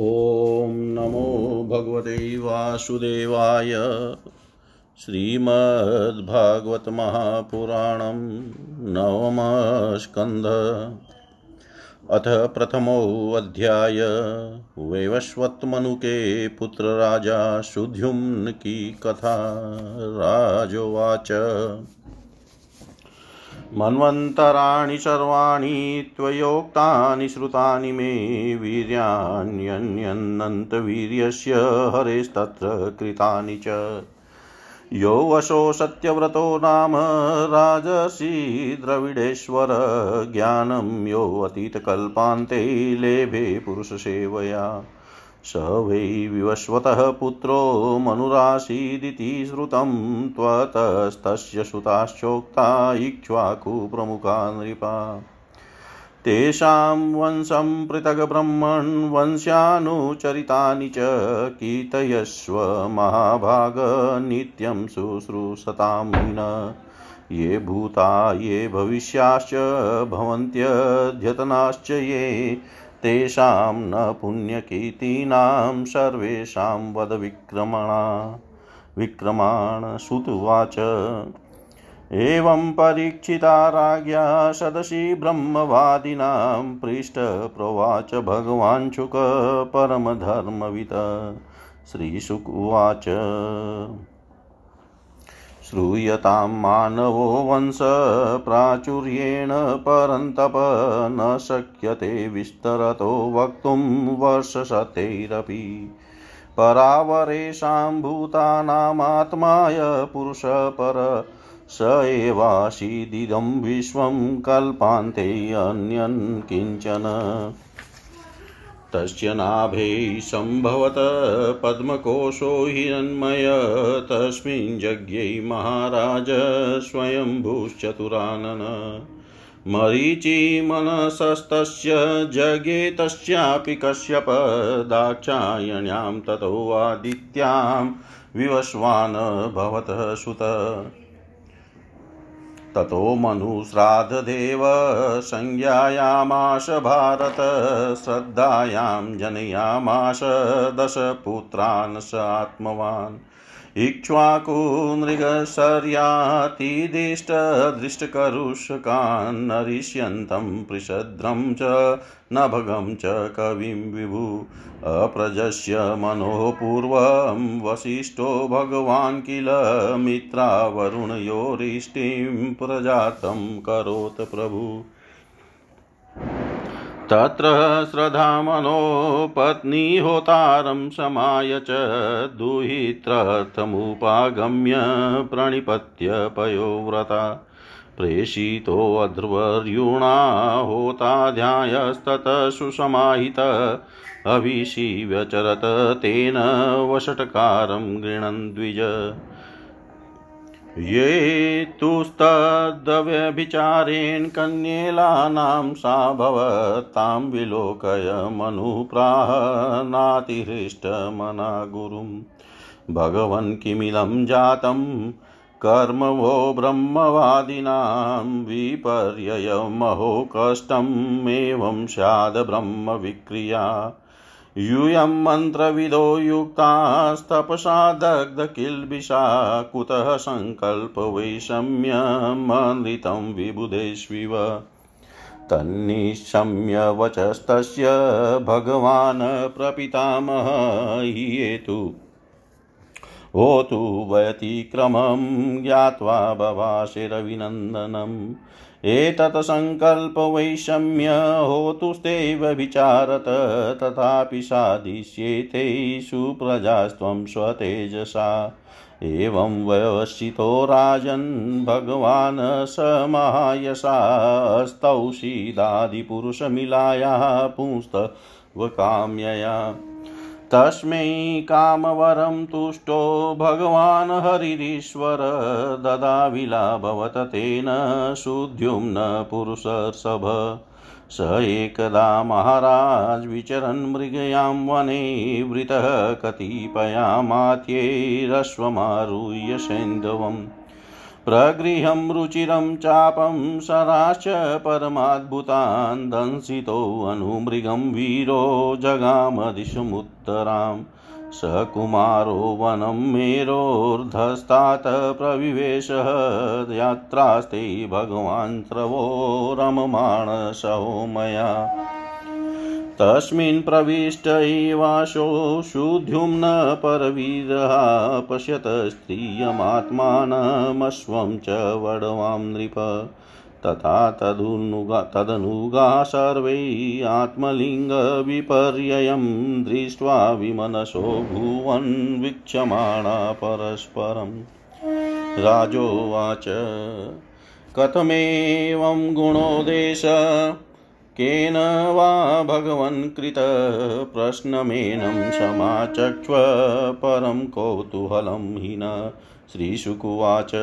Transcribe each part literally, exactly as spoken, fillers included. ओम नमो भगवते वासुदेवाय। श्रीमद्भागवत महापुराणं नवम स्कंध अथ प्रथमो अध्याय। वैवस्वतमनुके पुत्र राजा सुद्युम्न की कथा। राजोवाच मन्वन्तराणि सर्वाणि त्वयोक्तानि श्रुतानि मे वीर्याण्यन्यन्नन्तवीर्यस्य हरेस्तत्र कृतानि च। यो वशो सत्यव्रतो नाम राजसी द्रविडेश्वर। ज्ञानं यो अतीतकल्पान्ते लेभे पुरुषसेवया। स वै विवस्वतः पुत्रो मनुरासीदिति श्रुतं त्वतस्तस्य सुताश्चोक्ता इक्ष्वाकुप्रमुखा नृपा। तेषां वंशं पृथक् ब्रह्मन् वंशानुचरितानि च कीर्तयस्व महाभाग। नित्यं शुश्रूषतां विनः ये भूता ये भविष्याश्च भवन्त्यद्यतनाश्च ये तेषां न पुण्यकीर्तीनां सर्वेषां वद विक्रमणा विक्रमाण। सुतुवाच एवं परीक्षिता राज्ञा सदसि ब्रह्मवादिनां पृष्ठ प्रोवाच भगवान् शुक परमधर्मवित्। श्रीशुक उवाच श्रूयतां मानवो वंश प्राचुर्येण परन्तप। न शक्यते विस्तरतो वक्तुं वर्षशतैरपि। परावरेषां भूतानामात्माय पुरुषपर। स एवासीदिदं विश्वं कल्पान्ते अन्यन् किञ्चन। तस्य नाभे संभवत पद्मकोशो हिरण्मय। तस्मिन् यज्ञे महाराज स्वयंभूश्चतुरानन। मरीचि मनसस्तस्य जगे तस्यापि कश्यप। दाक्षायण्यां ततो आदित्यां विवस्वान् भवतः सुत। ततो मनुश्राद्धदेव संज्ञायामाश भारत। श्रद्धायां जनयामाश दशपुत्रान् स आत्मवान्। इक्ष्वाकुनृगशर्यातिदिष्टदृष्टकरुषकान्। नरिष्यन्तं पृषद्रं च नभगं च कविं विभु। अप्रजस्य मनो पूर्वं वसिष्ठो भगवान् किल। मित्रावरुणयोरिष्टिं प्रजातं करोत् प्रभु। तत्र श्रद्धामनो पत्नी होतारं समाय च। दुहित्रार्थमुपागम्य प्रणिपत्य पयोव्रता। प्रेषितो अध्वर्युणा होता ध्यायस्तत सुसमाहित। अभिषीव्य चरत तेन वषट्कारं गृह्णन् द्विज। ये तुस्तद्व्यभिचारेण कन्येलानां सा भवतां विलोकय मनुप्राह नातिहृष्टमना गुरुं। भगवन् किमिदं जातं कर्म वो ब्रह्मवादिनां। विपर्ययमहो कष्टम् एवं स्याद् ब्रह्म विक्रिया। यूयं मन्त्रविदो युक्तास्तपसा दग्धकिल्बिषा। कुतः सङ्कल्पवैषम्यमन्वितं विबुधेष्विव। तन्निशम्य वचस्तस्य भगवान् प्रपितामह। येतु होतु व्यतिक्रमं ज्ञात्वा बभाषे रविनन्दनम्। एतत् संकल्पवैषम्य होतुस्ते व्यभिचारत। तथापि साधिष्येते सुप्रजास्त्वं स्वतेजसा। एवं व्यवस्थितो राजन् भगवान् स महायशा। स्तौषीदादिपुरुषमिलाया पुंस्तवकाम्यया। तस्मै कामवरं तुष्टो भगवान् हरिरीश्वर। ददाविलाभवत तेन सुद्युम्न पुरुषर्षभ। स एकदा महाराज विचरन् मृगयां वने। वृतः कतिपयामात्ये रश्वमारुह्य सैन्धवम्। प्रगृहं रुचिरं चापं शराश्च परमाद्भुतान् दंसितो अनुमृगं वीरो जगामदिशमुत्तराम् सकुमारो वनं मेरोर्धस्तात् प्रविवेशः यात्रास्ते भगवान् त्रवो रममाणसहो मया तस्मिन् प्रविष्ट एवाशो शूद्युम्न परवीरः पश्यत स्त्रियमात्मानमश्वं च वडवां नृप तथा तदनुगा तदनुगा सर्वे आत्मलिङ्गविपर्ययं दृष्ट्वा विमनसो भुवन् वीक्षमाणा परस्परं राजोवाच कथमेवं गुणोदेश केन वा भगवन् कृत प्रश्नमेनं समाचक्ष्व परं कौतूहलं हिन श्रीशुकुवाच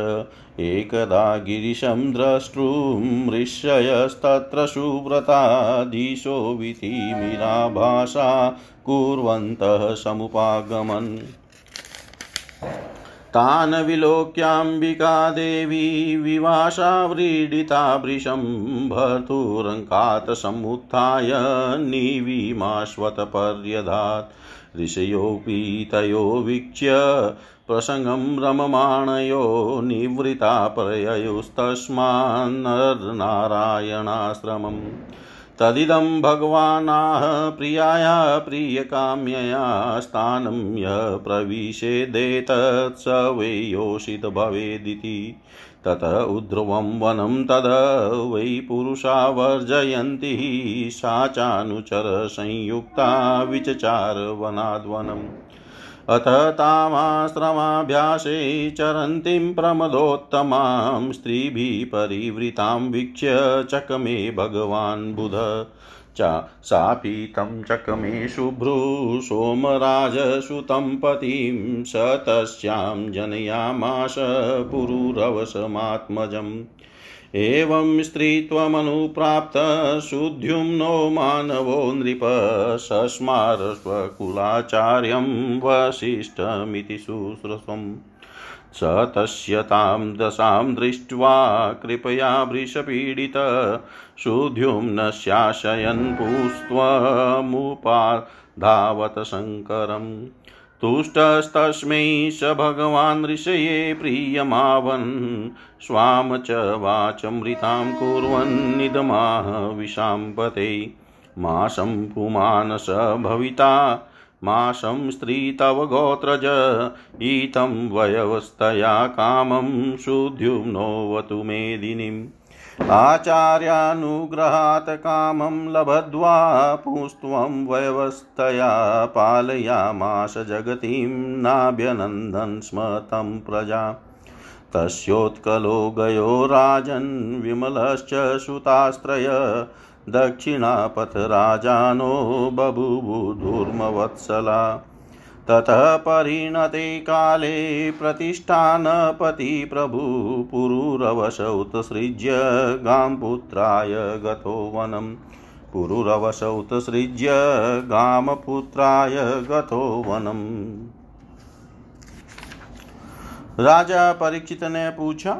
एकदा गिरिशं द्रष्टुं ऋष्ययस्तत्र सुव्रताधीशो विधिमिराभासा कुर्वन्तः समुपागमन् तान् विलोक्याम्बिका देवी विवासा व्रीडिता वृषं भर्तुरङ्कात् समुत्थाय नीवीमाश्वतपर्यधात् ऋषयोऽपि तयो वीक्ष्य प्रसंगं रममाणयो निवृता परयोस्तस्मान्नारायणाश्रमम् तदिदं भगवानाः प्रियाया प्रियकाम्यया स्थानं यः प्रविशेदेतत् स वै योषित भवेदिति ततः उद्ध्रुवं वनं तद् वै पुरुषा वर्जयन्ति सा चानुचरसंयुक्ता विचचार वनाद्वनम् अथ तामाश्रमाभ्यासे चरन्तीं प्रमदोत्तमां स्त्रीभिः परिवृतां वीक्ष्य चकमे भगवान् बुध च सापि तं चकमे शुभ्रू सोमराजसुतं पतिं स तस्यां जनयामास पुरुरवसमात्मजम् एवं स्त्रीत्वमनुप्राप्तः शूद्युम्नो मानवो नृपः सस्मार स्वकुलाचार्यं वसिष्ठमिति शुश्रूषम् स तस्य तां दशां दृष्ट्वा कृपया वृषपीडितः शूद्युम्नस्याशयन् पुस्त्वमुपाधावत शङ्करम् तुष्टस्तस्मै स भगवान् ऋषये प्रियमावन् स्वाम च वाचमृतां कुर्वन्निदमाह विशाम्पते माशं पुमानस भविता माशं स्त्री तव गोत्रज ईतं वयवस्तया कामं शूद्युम्नोऽवतु मेदिनीम् आचार्यानुग्रहात् कामं लब्ध्वा पुस्त्वं वयवस्तया पालयामास जगतीं नाभ्यनन्दन् स्म तं प्रजा तस्योत्कलो गयो राजन् विमलश्च सुतास्त्रय दक्षिणापथ राजानो बभूवुधूर्मवत्सला ततः परिणते काले प्रतिष्ठानपति प्रभु पुरुरवश उत्सृज्य गां पुत्राय गतो वनम् पुरुरवश उत्सृज्य गां पुत्राय गतो वनम् राजा परीक्षित ने पूछा,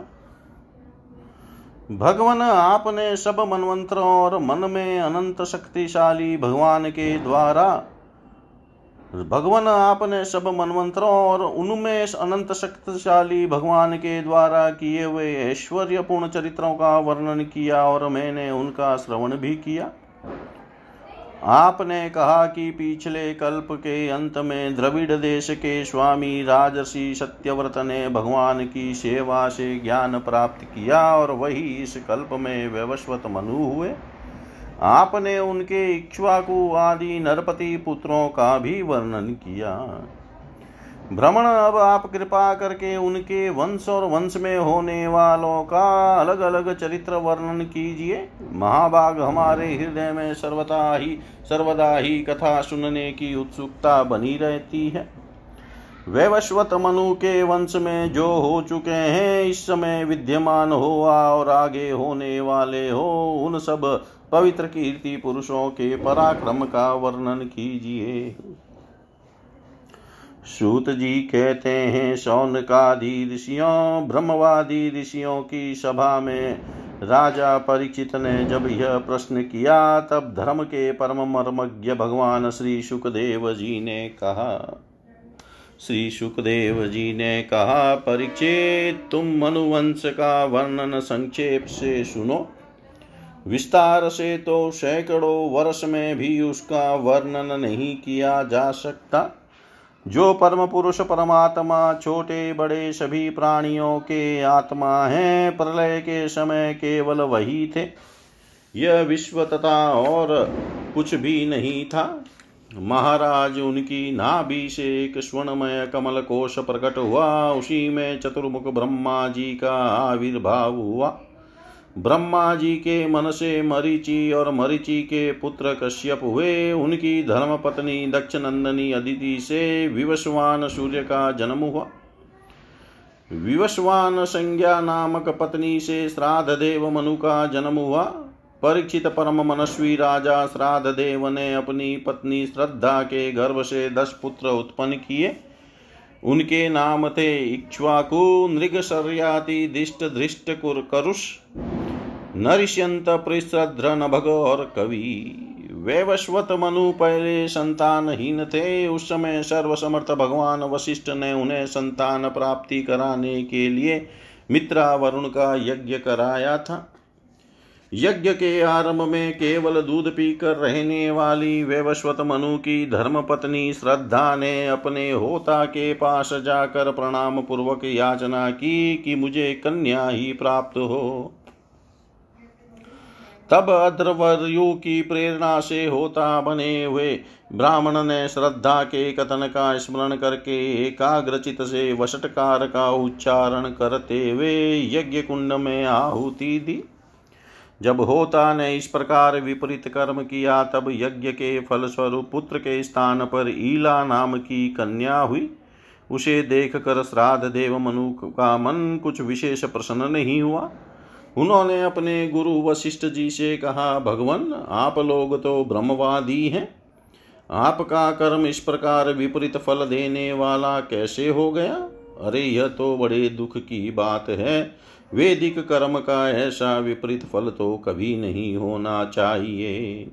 भगवान आपने सब मनवंतरों और मन में अनंत शक्तिशाली भगवान के द्वारा भगवान आपने सब मनवंतरों और उनमें अनंत शक्तिशाली भगवान के द्वारा किए हुए ऐश्वर्यपूर्ण चरित्रों का वर्णन किया और मैंने उनका श्रवण भी किया। आपने कहा कि पिछले कल्प के अंत में द्रविड़ देश के स्वामी राजर्षि सत्यव्रत ने भगवान की सेवा से ज्ञान प्राप्त किया और वही इस कल्प में वैवस्वत मनु हुए। आपने उनके इक्ष्वाकु आदि नरपति पुत्रों का भी वर्णन किया। भ्रमण, अब आप कृपा करके उनके वंश और वंश में होने वालों का अलग अलग चरित्र वर्णन कीजिए। महाभाग, हमारे हृदय में सर्वदा ही सर्वदा ही कथा सुनने की उत्सुकता बनी रहती है। वैवस्वत मनु के वंश में जो हो चुके हैं, इस समय विद्यमान हो और आगे होने वाले हो, उन सब पवित्र कीर्ति पुरुषों के पराक्रम का वर्णन कीजिए। सूत जी कहते हैं, शौनकादि ऋषियों ब्रह्मवादी ऋषियों की सभा में राजा परीक्षित ने जब यह प्रश्न किया तब धर्म के परम मर्मज्ञ भगवान श्री शुकदेव जी ने कहा श्री शुकदेव जी ने कहा परीक्षित, तुम मनुवंश का वर्णन संक्षेप से सुनो, विस्तार से तो सैकड़ों वर्ष में भी उसका वर्णन नहीं किया जा सकता। जो परम पुरुष परमात्मा छोटे बड़े सभी प्राणियों के आत्मा हैं, प्रलय के समय केवल वही थे, यह विश्व तथा और कुछ भी नहीं था। महाराज, उनकी नाभि से एक स्वर्णमय कमल कोश प्रकट हुआ, उसी में चतुर्मुख ब्रह्मा जी का आविर्भाव हुआ। ब्रह्मा जी के मन से मरीचि और मरीचि के पुत्र कश्यप हुए। उनकी धर्मपत्नी दक्षनंदनी अदिति से विवस्वान सूर्य का जन्म हुआ। विवस्वान संज्ञा नामक पत्नी से श्राद्ध देव मनु का जन्म हुआ। परीक्षित, परम मनस्वी राजा श्राद्ध देव ने अपनी पत्नी श्रद्धा के गर्भ से दस पुत्र उत्पन्न किए। उनके नाम थे इक्ष्वाकु, नृगशर्याति, दिष्ट, धृष्ट, करुष, नरिष्यंत, पृषद्र, नभग और कवि। वैवस्वत मनु पहले संतानहीन थे। उस समय सर्वसमर्थ भगवान वशिष्ठ ने उन्हें संतान प्राप्ति कराने के लिए मित्रा वरुण का यज्ञ कराया था। यज्ञ के आरंभ में केवल दूध पीकर रहने वाली वैवस्वत मनु की धर्मपत्नी श्रद्धा ने अपने होता के पास जाकर प्रणाम पूर्वक याचना की कि मुझे कन्या ही प्राप्त हो। तब अद्रवर्यु की प्रेरणा से होता बने हुए ब्राह्मण ने श्रद्धा के कथन का स्मरण करके एकाग्रचित से वशटकार का उच्चारण करते हुए यज्ञ कुंड में आहुति दी। जब होता ने इस प्रकार विपरीत कर्म किया तब यज्ञ के फलस्वरूप पुत्र के स्थान पर ईला नाम की कन्या हुई। उसे देखकर श्राद्ध देव मनु का मन कुछ विशेष प्रसन्न नहीं हुआ। उन्होंने अपने गुरु वशिष्ठ जी से कहा, भगवान, आप लोग तो ब्रह्मवादी हैं, आपका कर्म इस प्रकार विपरीत फल देने वाला कैसे हो गया? अरे, यह तो बड़े दुख की बात है। वैदिक कर्म का ऐसा विपरीत फल तो कभी नहीं होना चाहिए।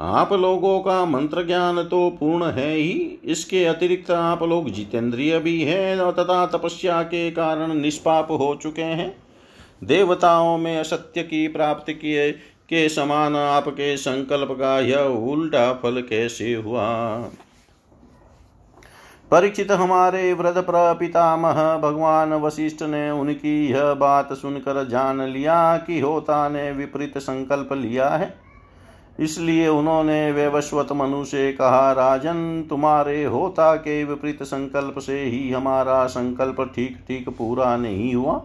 आप लोगों का मंत्र ज्ञान तो पूर्ण है ही, इसके अतिरिक्त आप लोग जितेंद्रिय भी हैं तथा तपस्या के कारण निष्पाप हो चुके हैं। देवताओं में असत्य की प्राप्ति किए के समान आपके संकल्प का यह उल्टा फल कैसे हुआ? परीक्षित, हमारे वृद्ध प्रपितामह भगवान वशिष्ठ ने उनकी यह बात सुनकर जान लिया कि होता ने विपरीत संकल्प लिया है। इसलिए उन्होंने वैवस्वत मनु से कहा, राजन, तुम्हारे होता के विपरीत संकल्प से ही हमारा संकल्प ठीक ठीक पूरा नहीं हुआ।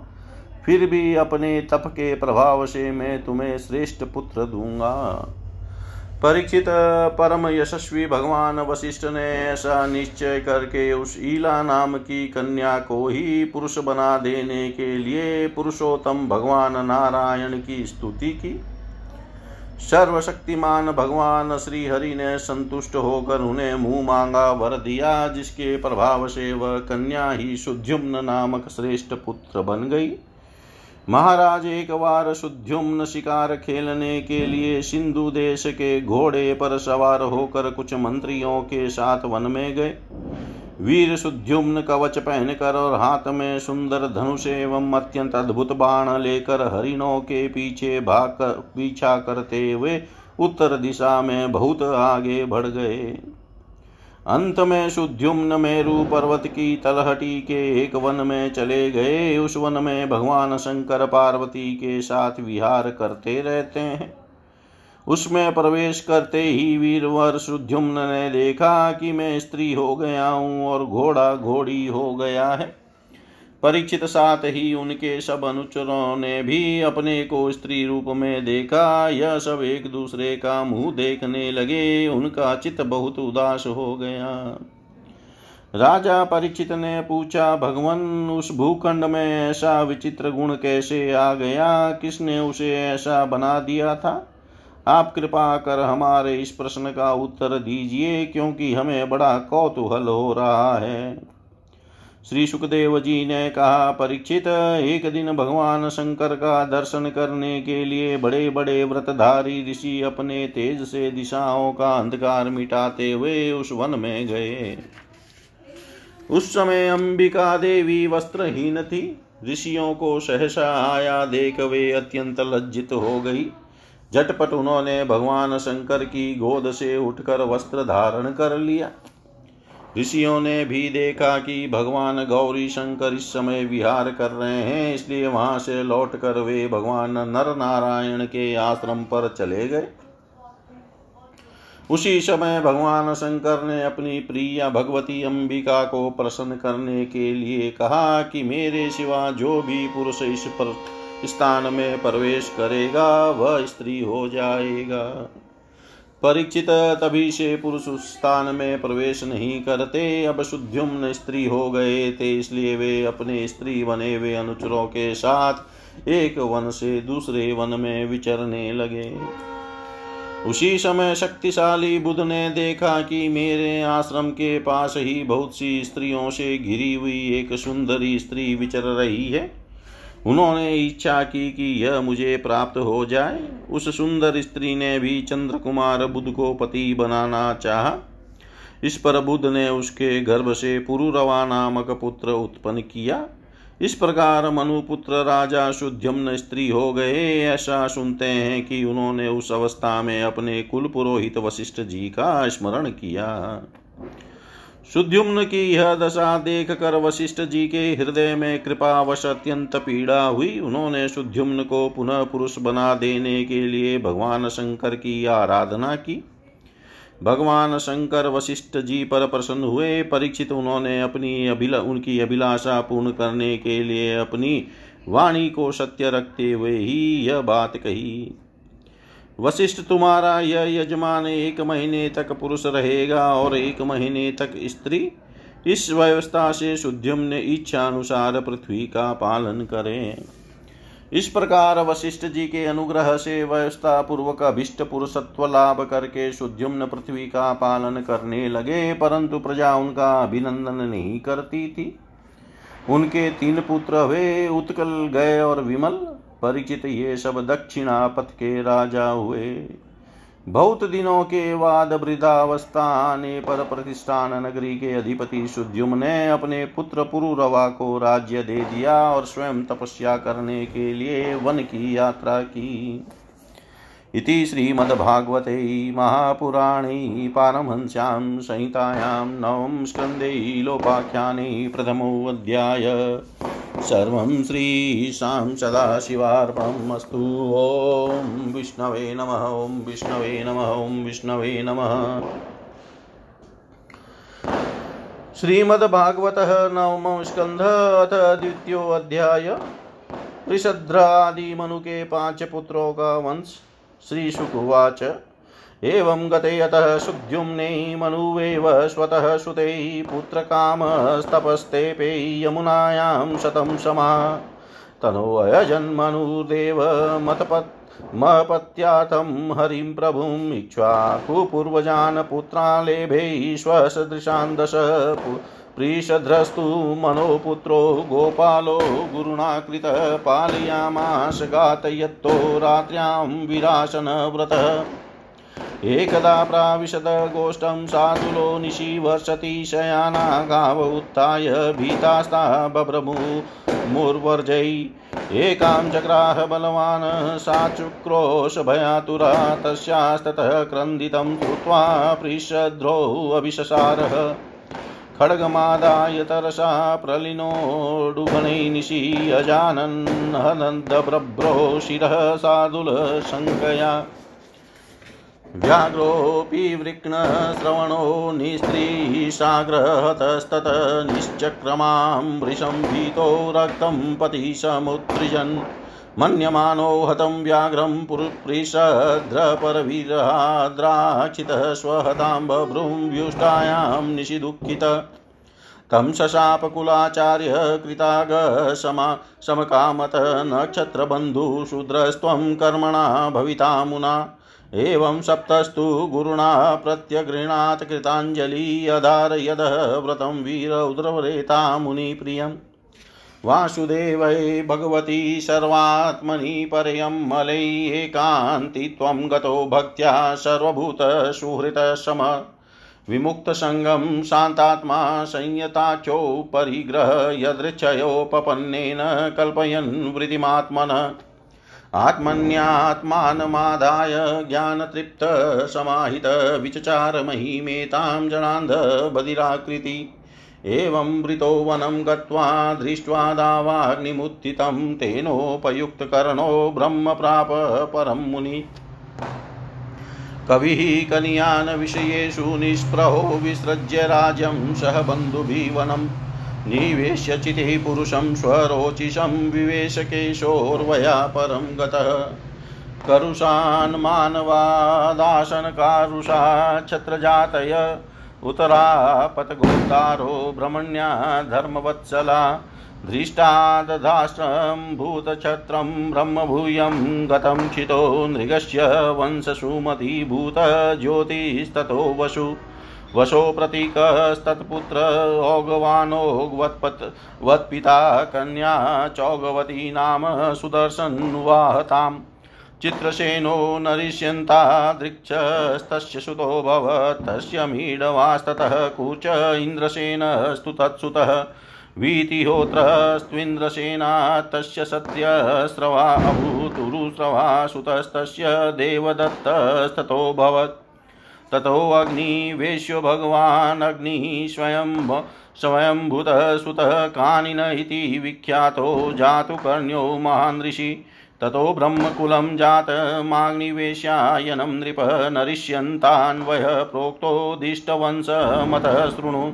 फिर भी अपने तप के प्रभाव से मैं तुम्हें श्रेष्ठ पुत्र दूंगा। परीक्षित, परम यशस्वी भगवान वशिष्ठ ने ऐसा निश्चय करके उस ईला नाम की कन्या को ही पुरुष बना देने के लिए पुरुषोत्तम भगवान नारायण की स्तुति की। सर्वशक्तिमान भगवान श्री हरि ने संतुष्ट होकर उन्हें मुंह मांगा वर दिया, जिसके प्रभाव से वह कन्या ही सुद्युम्न नामक श्रेष्ठ पुत्र बन गई। महाराज, एक बार सुद्युम्न शिकार खेलने के लिए सिंधु देश के घोड़े पर सवार होकर कुछ मंत्रियों के साथ वन में गए। वीर सुद्युम्न कवच पहनकर और हाथ में सुंदर धनुष एवं अत्यंत अद्भुत बाण लेकर हरिणों के पीछे भाग कर पीछा करते हुए उत्तर दिशा में बहुत आगे बढ़ गए। अंत में सुद्युम्न मेरू पर्वत की तलहटी के एक वन में चले गए। उस वन में भगवान शंकर पार्वती के साथ विहार करते रहते हैं। उसमें प्रवेश करते ही वीरवर सुद्युम्न ने देखा कि मैं स्त्री हो गया हूँ और घोड़ा घोड़ी हो गया है। परीक्षित, साथ ही उनके सब अनुचरों ने भी अपने को स्त्री रूप में देखा। यह सब एक दूसरे का मुंह देखने लगे। उनका चित्त बहुत उदास हो गया। राजा परीक्षित ने पूछा, भगवान, उस भूखंड में ऐसा विचित्र गुण कैसे आ गया? किसने उसे ऐसा बना दिया था? आप कृपा कर हमारे इस प्रश्न का उत्तर दीजिए, क्योंकि हमें बड़ा कौतूहल हो रहा है। श्री सुखदेव जी ने कहा, परीक्षित, एक दिन भगवान शंकर का दर्शन करने के लिए बड़े बड़े व्रतधारी ऋषि अपने तेज से दिशाओं का अंधकार मिटाते हुए उस वन में गए। उस समय अंबिका देवी वस्त्रहीन थी। ऋषियों को सहसा आया देख वे अत्यंत लज्जित हो गई। झटपट उन्होंने भगवान शंकर की गोद से उठकर वस्त्र धारण कर लिया। ऋषियों ने भी देखा कि भगवान गौरी शंकर इस समय विहार कर रहे हैं, इसलिए वहां से लौटकर वे भगवान नर नारायण के आश्रम पर चले गए। उसी समय भगवान शंकर ने अपनी प्रिया भगवती अंबिका को प्रसन्न करने के लिए कहा कि मेरे सिवा जो भी पुरुष इस पर स्थान में प्रवेश करेगा वह स्त्री हो जाएगा। परीक्षित, तभी से पुरुष उस स्थान में प्रवेश नहीं करते। अब सुद्युम्न स्त्री हो गए थे, इसलिए वे अपने स्त्री बने हुए अनुचरों के साथ एक वन से दूसरे वन में विचरने लगे। उसी समय शक्तिशाली बुध ने देखा कि मेरे आश्रम के पास ही बहुत सी स्त्रियों से घिरी हुई एक सुंदरी स्त्री विचर रही है। उन्होंने इच्छा की कि यह मुझे प्राप्त हो जाए। उस सुंदर स्त्री ने भी चंद्रकुमार बुध को पति बनाना चाहा। इस पर बुध ने उसके गर्भ से पुरुरवा नामक पुत्र उत्पन्न किया। इस प्रकार मनुपुत्र राजा सुद्युम्न स्त्री हो गए। ऐसा सुनते हैं कि उन्होंने उस अवस्था में अपने कुल पुरोहित वशिष्ठ जी का स्मरण किया। सुद्युम्न की यह दशा देख कर वशिष्ठ जी के हृदय में कृपावश अत्यंत पीड़ा हुई। उन्होंने सुद्युम्न को पुनः पुरुष बना देने के लिए भगवान शंकर की आराधना की। भगवान शंकर वशिष्ठ जी पर प्रसन्न हुए। परीक्षित, उन्होंने अपनी अभिला उनकी अभिलाषा पूर्ण करने के लिए अपनी वाणी को सत्य रखते हुए ही यह बात कही। वशिष्ठ, तुम्हारा यह यजमान एक महीने तक पुरुष रहेगा और एक महीने तक स्त्री। इस व्यवस्था से सुद्युम्न इच्छा अनुसार पृथ्वी का पालन करें। इस प्रकार वशिष्ठ जी के अनुग्रह से व्यवस्था पूर्वक अभिष्ट पुरुषत्व लाभ करके सुद्युम्न पृथ्वी का पालन करने लगे, परंतु प्रजा उनका अभिनंदन नहीं करती थी। उनके तीन पुत्र हुए, उत्कल, गए और विमल। परिचित, ये सब दक्षिणापथ के राजा हुए। बहुत दिनों के बाद वृद्धावस्था आने पर प्रतिष्ठान नगरी के अधिपति सुद्युम्न ने अपने पुत्र पुरुरवा को राज्य दे दिया और स्वयं तपस्या करने के लिए वन की यात्रा की। इति श्रीमद्भागवते महापुराणे पारमहंस्यां संहितायां नवम स्कंदे लोपाख्याने प्रथमो अध्याय। सर्वं श्रीशां सदाशिवार्पणमस्तु। ओं विष्णवे नमः। ओं विष्णवे नमः। ओं विष्णवे नमः। श्रीमद्भागवतः नवमो स्कंधः अथ द्वितीयो अध्याय। त्रिशद्रादि मनु के पांच पुत्रों का वंश। श्रीशुकुवाच। एवं गते अतः सुद्युम्ने मनुवेव स्वतः सुते पुत्रकामस्तपस्तेपे यमुनायां शतं समा तनोऽयजन्मनुर्देव मतपत्यार्थं हरिं प्रभुं इक्ष्वाकुपूर्वजान् पुत्रालेभे स्वसदृशान् दश प्रीषद्रस्तु मनोपुत्रो गोपालो गुरुणा कृतः पालयामास गातयत्तो रात्र्यां विराशन व्रतः। एकदा प्राविशद गोष्ठं सातुलो निशि वर्षति शयाना गाव उत्थाय भीतास्ता बभ्रमु मुर्वर्जयि। एकां चक्राह बलवान् साचुक्रोश भयातुरा तस्यास्ततः क्रन्दितं कृत्वा प्रीषद्रो अभिशसारः। खड्गमादाय तरसा प्रलिनोडुगणे निशि अजानन् हनन्दब्रभ्रो शिरः सादुल शङ्कया। व्याघ्रोऽपि वृक्णः श्रवणो निस्त्रीशाग्रहतस्ततः निश्चक्रमां वृषं भीतो रक्तं पतिसमुत्सृजन्। मन्यमानो हतं व्याघ्रं पुरुप्रीषद्रपरवीरहाद्राक्षितः स्वहतां बभ्रुं व्युष्टायां निशि दुःखितः। तं शशापकुलाचार्य कृतागः समकामतः नक्षत्रबन्धुः शूद्रस्त्वं कर्मणा भविता मुना। एवं सप्तस्तु गुरुणा प्रत्यगृणात् कृतांजलि अधारयदः व्रतं वीर उद्रवरेता मुनिप्रियम् वासुदेवै भगवती सर्वात्मनि परयं मलै एकान्तित्वं गतो भक्त्या सर्वभूतसुहृतसम विमुक्तसंगं शान्तात्मा संयताख्यो परिग्रह यदृच्छयोपपन्नेन कल्पयन् वृद्धिमात्मन आत्मन्यात्मानमादाय ज्ञानतृप्त समाहित विचचार महिमेतां जनान्ध बधिराकृति एवं वृतो वनं गत्वा दृष्ट्वा दावाग्निमुत्थितं तेनोपयुक्तकर्णो ब्रह्म प्राप परं मुनि कविः कन्यान विषयेषु निष्प्रहो विसृज्य राज्यं सह बन्धुभिः वनं निवेश्य चितिः पुरुषं स्वरोचिषं विवेशकेशोर्वया परं गतः करुषान् मानवादाशनकारुषा क्षत्रजातय उत्तरापतगोतारो ब्रह्मण्या धर्मवत्सला धृष्टा दधाश्रं भूतछत्रं ब्रह्मभूयं गतं चितो नृगस्य वंशसुमती भूतज्योतिस्ततो वसु वशो प्रतीकस्तत्पुत्र ओगवानोगवत्पत् वत्पिता कन्या चौगवती नाम सुदर्शनवाहताम् चित्रसेनो नरिष्यन्ता दृक्षस्तस्य सुतो भवत् तस्य मीडवास्ततः कूच इन्द्रसेनस्तु तत्सुतः वीतिहोत्रस्त्विन्द्रसेना तस्य सत्यस्रवा अभूतुरुस्रवा सुतस्तस्य देवदत्तस्ततो भवत् ततो अग्निवेश्यो भगवान् अग्निः स्वयं स्वयंभूतः सुतः कानिन इति विख्यातो जातु कर्ण्यो महान् ऋषिः ततो ब्रह्मकुलं जातमाग्निवेश्यायनं नृपः नरिष्यन्तान्वय प्रोक्तो दिष्टवंश मतः शृणु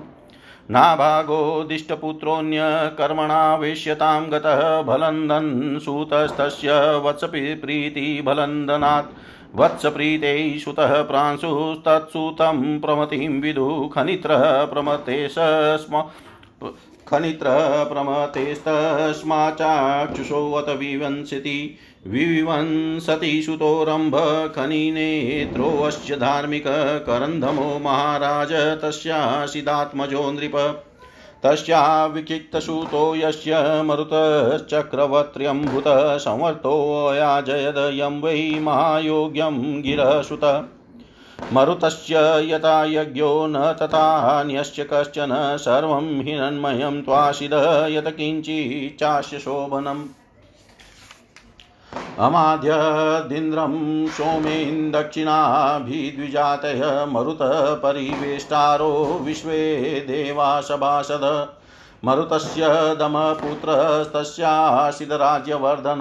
नाभागो दिष्टपुत्रोऽन्य कर्मणा वेश्यतां गतः भलन्दन् सुतस्तस्य वत्सप्रीतिभलन्दनात् वत्सप्रीते सुतः प्रांशुस्तत्सुतं प्रमतिं विदु खनित्रः प्रमतेश स्म खनित्र प्रमतेस्तस्माचाक्षुषोऽत विवंसति विवंसति सुतोरम्भ खनिनेत्रोऽस्य धार्मिक करन्धमो महाराज तस्यासीदात्मजो नृप तस्या विक्षिप्तसुतो यस्य मरुतश्चक्रवर्त्यम्भुत संवर्तोऽयाजयद यं वै महायोग्यं गिरसुत मरुतस्य यथा यज्ञो न तथान्यस्य कश्चन सर्वं हिरण्मयं त्वाशिद यत किञ्चित् चास्य शोभनम् अमाद्यदिन्द्रं सोमेन दक्षिणाभिद्विजातय मरुतः परिवेष्टारो विश्वे देवा सभासद मरुतस्य दमपुत्रस्तस्यासीद राज्यवर्धन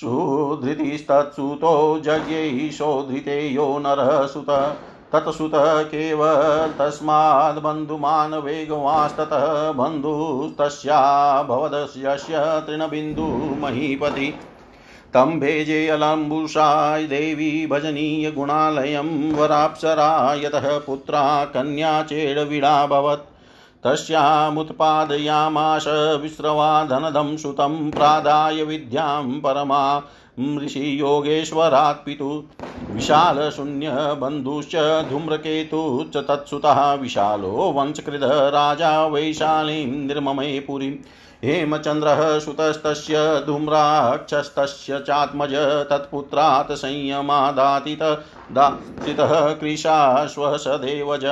सुधृतिस्तत्सुतो जज्ञैः शोधृते यो नरः सुत तत्सुतः केवल तस्माद् बन्धुमान् वेगवांस्ततः बन्धुस्तस्या भवदस्य तृणबिन्दु महीपति तं भेजे अलम्बुषाय देवी भजनीय गुणालयं वराप्सरा यतः पुत्रा कन्या चेडविडाभवत् तस्यामुत्पादयामाश विश्रवा धनदं सुतं प्रादाय विद्यां परमा ऋषि योगेश्वरात् पितु विशालशून्यबन्धुश्च धूम्रकेतुश्च तत्सुतः विशालो वंशकृतः राजा वैशालीं निर्ममे पुरीं हेमचन्द्रः सुतस्तस्य धूम्राक्षस्तस्य चात्मज तत्पुत्रात् संयमादातितः कृशाश्वः स देवज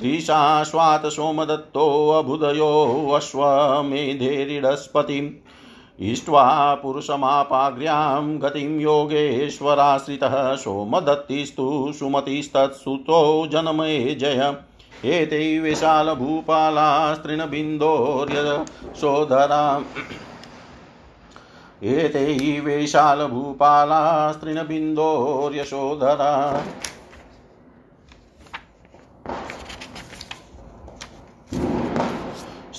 त्रिशाश्वात सोमदत्तो अबुधयो अश्वमेधेरिडस्पतिम् इष्ट्वा पुरुषमापाग्र्यां गतिं योगेश्वराश्रितः सोमदत्तिस्तु सुमतिस्तत्सुतो जनमे जय एते विशालभूपालास्त्रिणबिन्दोर्यशोधरा एते विशालभूपालास्त्रिणबिन्दोर्यशोधरा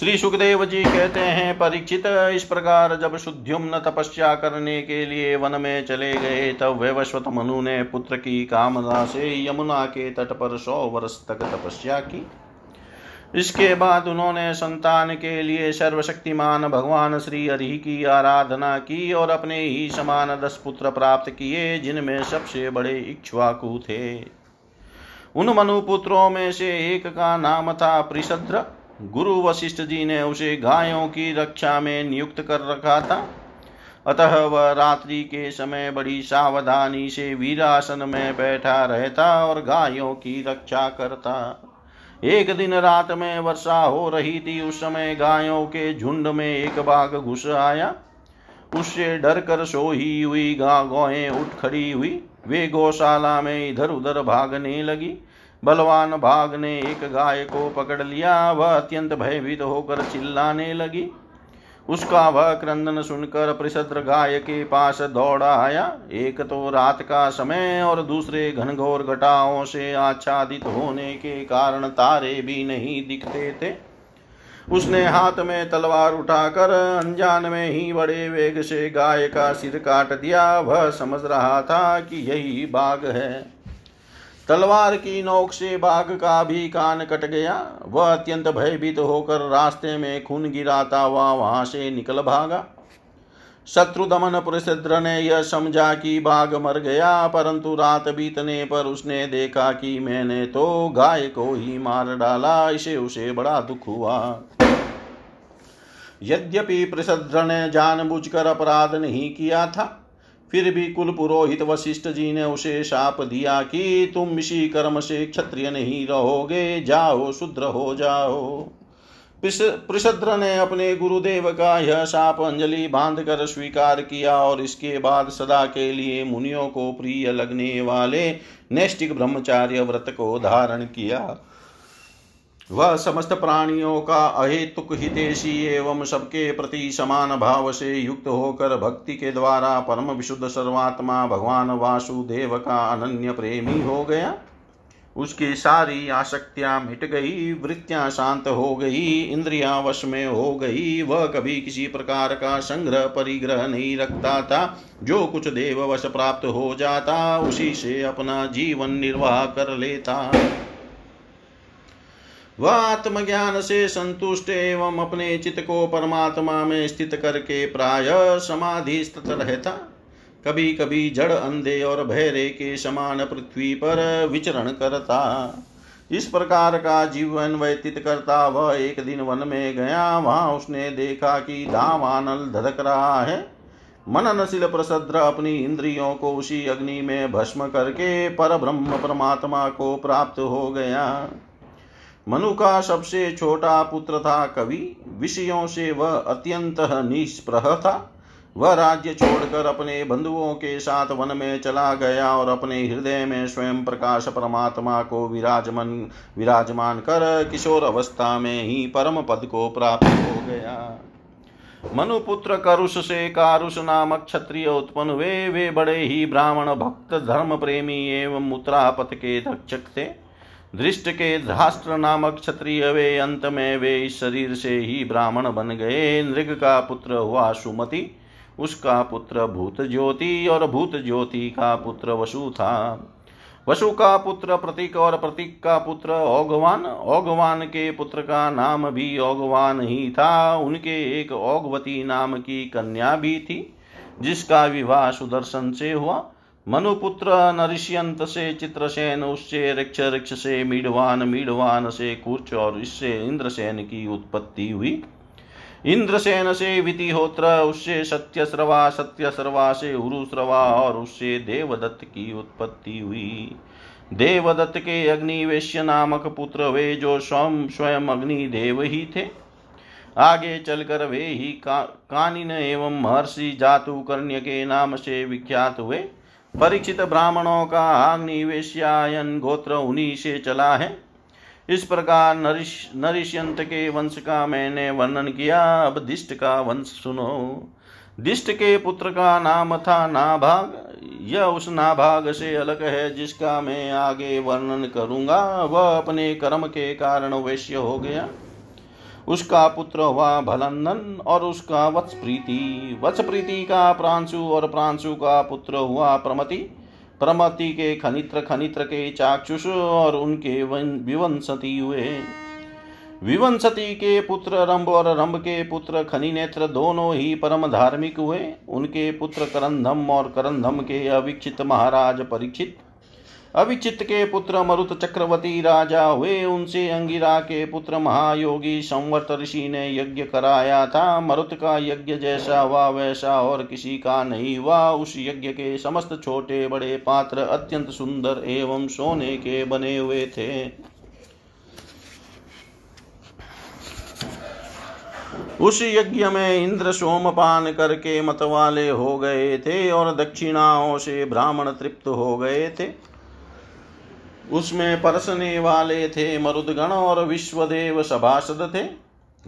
श्री सुखदेव जी कहते हैं, परीक्षित, इस प्रकार जब शुद्युम्न तपस्या करने के लिए वन में चले गए तब वैवस्वत मनु ने पुत्र की कामना से यमुना के तट पर सौ वर्ष तक तपस्या की। इसके बाद उन्होंने संतान के लिए सर्वशक्तिमान भगवान श्री हरि की आराधना की और अपने ही समान दस पुत्र प्राप्त किए, जिनमें सबसे बड़े इक्ष्वाकु थे। उन मनुपुत्रों में से एक का नाम था पृषद्र। गुरु वशिष्ठ जी ने उसे गायों की रक्षा में नियुक्त कर रखा था, अतः वह रात्रि के समय बड़ी सावधानी से वीरासन में बैठा रहता और गायों की रक्षा करता। एक दिन रात में वर्षा हो रही थी। उस समय गायों के झुंड में एक बाघ घुस आया। उससे डरकर सोई हुई गायें उठ खड़ी हुई। वे गौशाला में इधर उधर भागने लगी। बलवान बाघ ने एक गाय को पकड़ लिया। वह अत्यंत भयभीत होकर चिल्लाने लगी। उसका वह क्रंदन सुनकर पृषद्र गाय के पास दौड़ा आया। एक तो रात का समय और दूसरे घनघोर घटाओं से आच्छादित होने के कारण तारे भी नहीं दिखते थे। उसने हाथ में तलवार उठाकर अनजान में ही बड़े वेग से गाय का सिर काट दिया। वह समझ रहा था कि यही बाघ है। तलवार की नोक से बाघ का भी कान कट गया। वह अत्यंत भयभीत होकर रास्ते में खून गिराता हुआ वहां से निकल भागा। शत्रुदमन पृषद्र ने यह समझा कि बाघ मर गया, परंतु रात बीतने पर उसने देखा कि मैंने तो गाय को ही मार डाला। इसे उसे बड़ा दुख हुआ। यद्यपि पृषद्र ने जानबूझकर अपराध नहीं किया था, फिर भी कुल पुरोहित वशिष्ठ जी ने उसे शाप दिया कि तुम इसी कर्म से क्षत्रिय नहीं रहोगे, जाओ शूद्र हो जाओ। पृषद्र ने अपने गुरुदेव का यह शाप अंजलि बांधकर स्वीकार किया और इसके बाद सदा के लिए मुनियों को प्रिय लगने वाले नैष्टिक ब्रह्मचार्य व्रत को धारण किया। वह समस्त प्राणियों का अहेतुक हितैषी एवं सबके प्रति समान भाव से युक्त होकर भक्ति के द्वारा परम विशुद्ध सर्वात्मा भगवान वासुदेव का अनन्य प्रेमी हो गया। उसकी सारी आसक्तियां मिट गई, वृत्तियां शांत हो गई, इंद्रियां वश में हो गई। वह कभी किसी प्रकार का संग्रह परिग्रह नहीं रखता था। जो कुछ देववश प्राप्त हो जाता उसी से अपना जीवन निर्वाह कर लेता। वह आत्मज्ञान से संतुष्ट एवं अपने चित्त को परमात्मा में स्थित करके प्रायः समाधिस्थित रहता। कभी कभी जड़ अंधे और बहरे के समान पृथ्वी पर विचरण करता। इस प्रकार का जीवन व्यतीत करता वह एक दिन वन में गया। वहां उसने देखा कि दावानल धधक रहा है। मननशील पृषद्र अपनी इंद्रियों को उसी अग्नि में भस्म करके परब्रह्म परमात्मा को प्राप्त हो गया। मनु का सबसे छोटा पुत्र था कवि। विषयों से वह अत्यंत निष्प्रह था। वह राज्य छोड़कर अपने बंधुओं के साथ वन में चला गया और अपने हृदय में स्वयं प्रकाश परमात्मा को विराजमान विराजमान कर किशोर अवस्था में ही परम पद को प्राप्त हो गया। मनुपुत्र करुष से कारुष नामक क्षत्रिय उत्पन्न हुए। वे बड़े ही ब्राह्मण भक्त धर्म प्रेमी एवं मुत्रापत के रक्षक थे। दृष्ट के धास्त्र नामक क्षत्रिय वे अंत में वे इस शरीर से ही ब्राह्मण बन गए। नृग का पुत्र हुआ सुमति। उसका पुत्र भूत ज्योति और भूत ज्योति का पुत्र वसु था। वसु का पुत्र प्रतीक और प्रतीक का पुत्र औगवान। औगवान के पुत्र का नाम भी औगवान ही था। उनके एक औगवती नाम की कन्या भी थी, जिसका विवाह सुदर्शन से हुआ। मनुपुत्र नरिष्यंत से चित्रसेन, उससे रिक्ष, रिक्ष से मीडवान, मीडवान से कुर्च और इससे इंद्रसेन की उत्पत्ति हुई। इंद्रसेन से वितिहोत्र, उससे सत्यस्रवा, सत्यस्रवा से उरुस्रवा और उससे देवदत्त की उत्पत्ति हुई। देवदत्त के अग्निवेश्य नामक पुत्र वे जो स्वयं स्वयं अग्निदेव ही थे। आगे चलकर वे ही का, कानिन एवं महर्षि जातुकर्ण्य के नाम से विख्यात हुए। परिचित ब्राह्मणों का अग्निवेश्यायन गोत्र उन्हीं से चला है। इस प्रकार नरिश नरिष्यंत के वंश का मैंने वर्णन किया। अब दिष्ट का वंश सुनो। दिष्ट के पुत्र का नाम था नाभाग। यह उस नाभाग से अलग है जिसका मैं आगे वर्णन करूंगा। वह अपने कर्म के कारण वैश्य हो गया। उसका पुत्र हुआ भलनन और उसका वत्सप्रीति। वत्सप्रीति का प्रांशु और प्रांशु का पुत्र हुआ प्रमति। प्रमति के खनित्र, खनित्र के चाक्षुष और उनके विवंशति हुए। विवंशति के पुत्र रंभ और रंभ के पुत्र खनिनेत्र दोनों ही परम धार्मिक हुए। उनके पुत्र करंधम और करंधम के अविक्षित महाराज परीक्षित, अविक्षित के पुत्र मरुत चक्रवर्ती राजा हुए। उनसे अंगिरा के पुत्र महायोगी संवर्त ऋषि ने यज्ञ कराया था। मरुत का यज्ञ जैसा हुआ वैसा और किसी का नहीं हुआ। उस यज्ञ के समस्त छोटे बड़े पात्र अत्यंत सुंदर एवं सोने के बने हुए थे। उस यज्ञ में इंद्र सोमपान करके मतवाले हो गए थे और दक्षिणाओं से ब्राह्मण तृप्त हो गए थे। उसमें परसने वाले थे मरुदगण और विश्वदेव सभासद थे।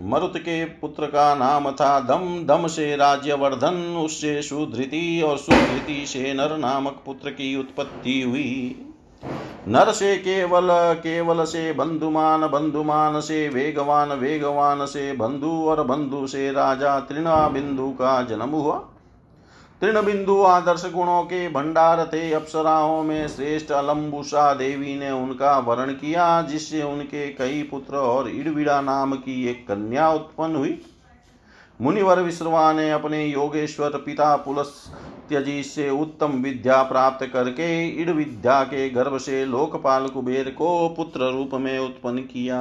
मरुत के पुत्र का नाम था दम, दम से राज्यवर्धन, उससे सुधृति और सुधृति से नर नामक पुत्र की उत्पत्ति हुई। नर से केवल, केवल से बंधुमान, बंधुमान से वेगवान, वेगवान से बंधु और बंधु से राजा तृणाबिंदु का जन्म हुआ। तृणबिंदु आदर्श गुणों के भंडार थे। अप्सराओं में श्रेष्ठ अलम्बुषा देवी ने उनका वरण किया, जिससे उनके कई पुत्र और इडविड़ा नाम की एक कन्या उत्पन्न हुई। मुनिवर विश्रवा ने अपने योगेश्वर पिता पुलस्त्यजी से उत्तम विद्या प्राप्त करके इड विद्या के गर्भ से लोकपाल कुबेर को पुत्र रूप में उत्पन्न किया।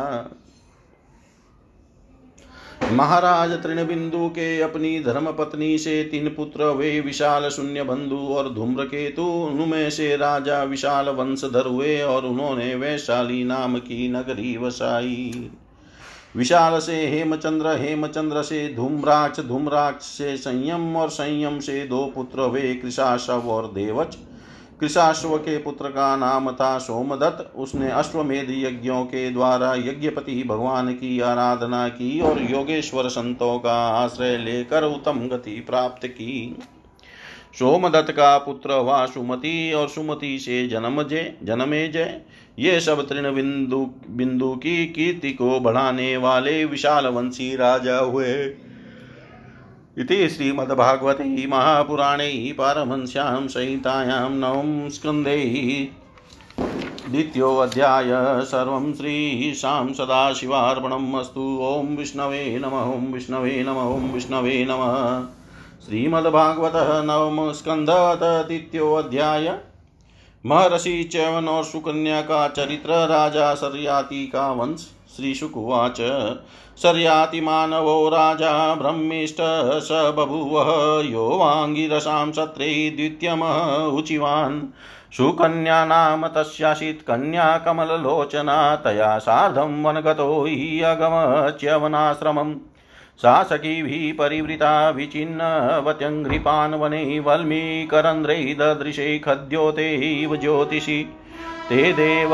महाराज तृणबिंदु के अपनी धर्मपत्नी से तीन पुत्र वे विशाल शून्य बंधु और धूम्रकेतु। उनमें से राजा विशाल वंशधर हुए और उन्होंने वैशाली नाम की नगरी बसाई। विशाल से हेमचंद्र, हेमचंद्र से धूम्राक्ष, धूम्राक्ष से संयम और संयम से दो पुत्र हुए कृशाश्व और देवच। कृशाश्व के पुत्र का नाम था सोमदत्त। उसने अश्वमेध यज्ञों के द्वारा यज्ञपति भगवान की आराधना की और योगेश्वर संतों का आश्रय लेकर उत्तम गति प्राप्त की। सोमदत्त का पुत्र हुआ सुमति और सुमति से जन्मजय, जन्मेजय। ये सब तृण बिंदु बिंदु की कीर्ति को बढ़ाने वाले विशाल वंशी राजा हुए। इति श्रीमद्भागवते महापुराणे पारमहंस्यां संहितायां नवम स्कंधे द्वितीयो अध्याय सर्वं श्रीशां सदाशिवार्पणमस्तु। ओम विष्णवे नमः, ओम विष्णवे नमः, ओम विष्णवे नमः। श्रीमद्भागवतः नवम स्कंधः द्वितीयो अध्याय। महर्षि च्यवन और सुकन्या का चरित्र। राजा सर्याति का वंश। श्री शुकुवाच सर्याति मानवो राजा ब्रह्मिष्ठ स बभूव यो वांगिरसां सत्रे द्वितीयम उचिवान्। सुकन्या नाम तस्यासीत् कन्या कमललोचना। तया सार्धं वनगतो हि अगमत् च्यवनाश्रमम्। सा सखीभिः परिवृता विचिन्नवत्यङ्घ्रिपान् वने वल्मीकरन्ध्रैः ददृशे खद्योते इव ज्योतिषी। ते देव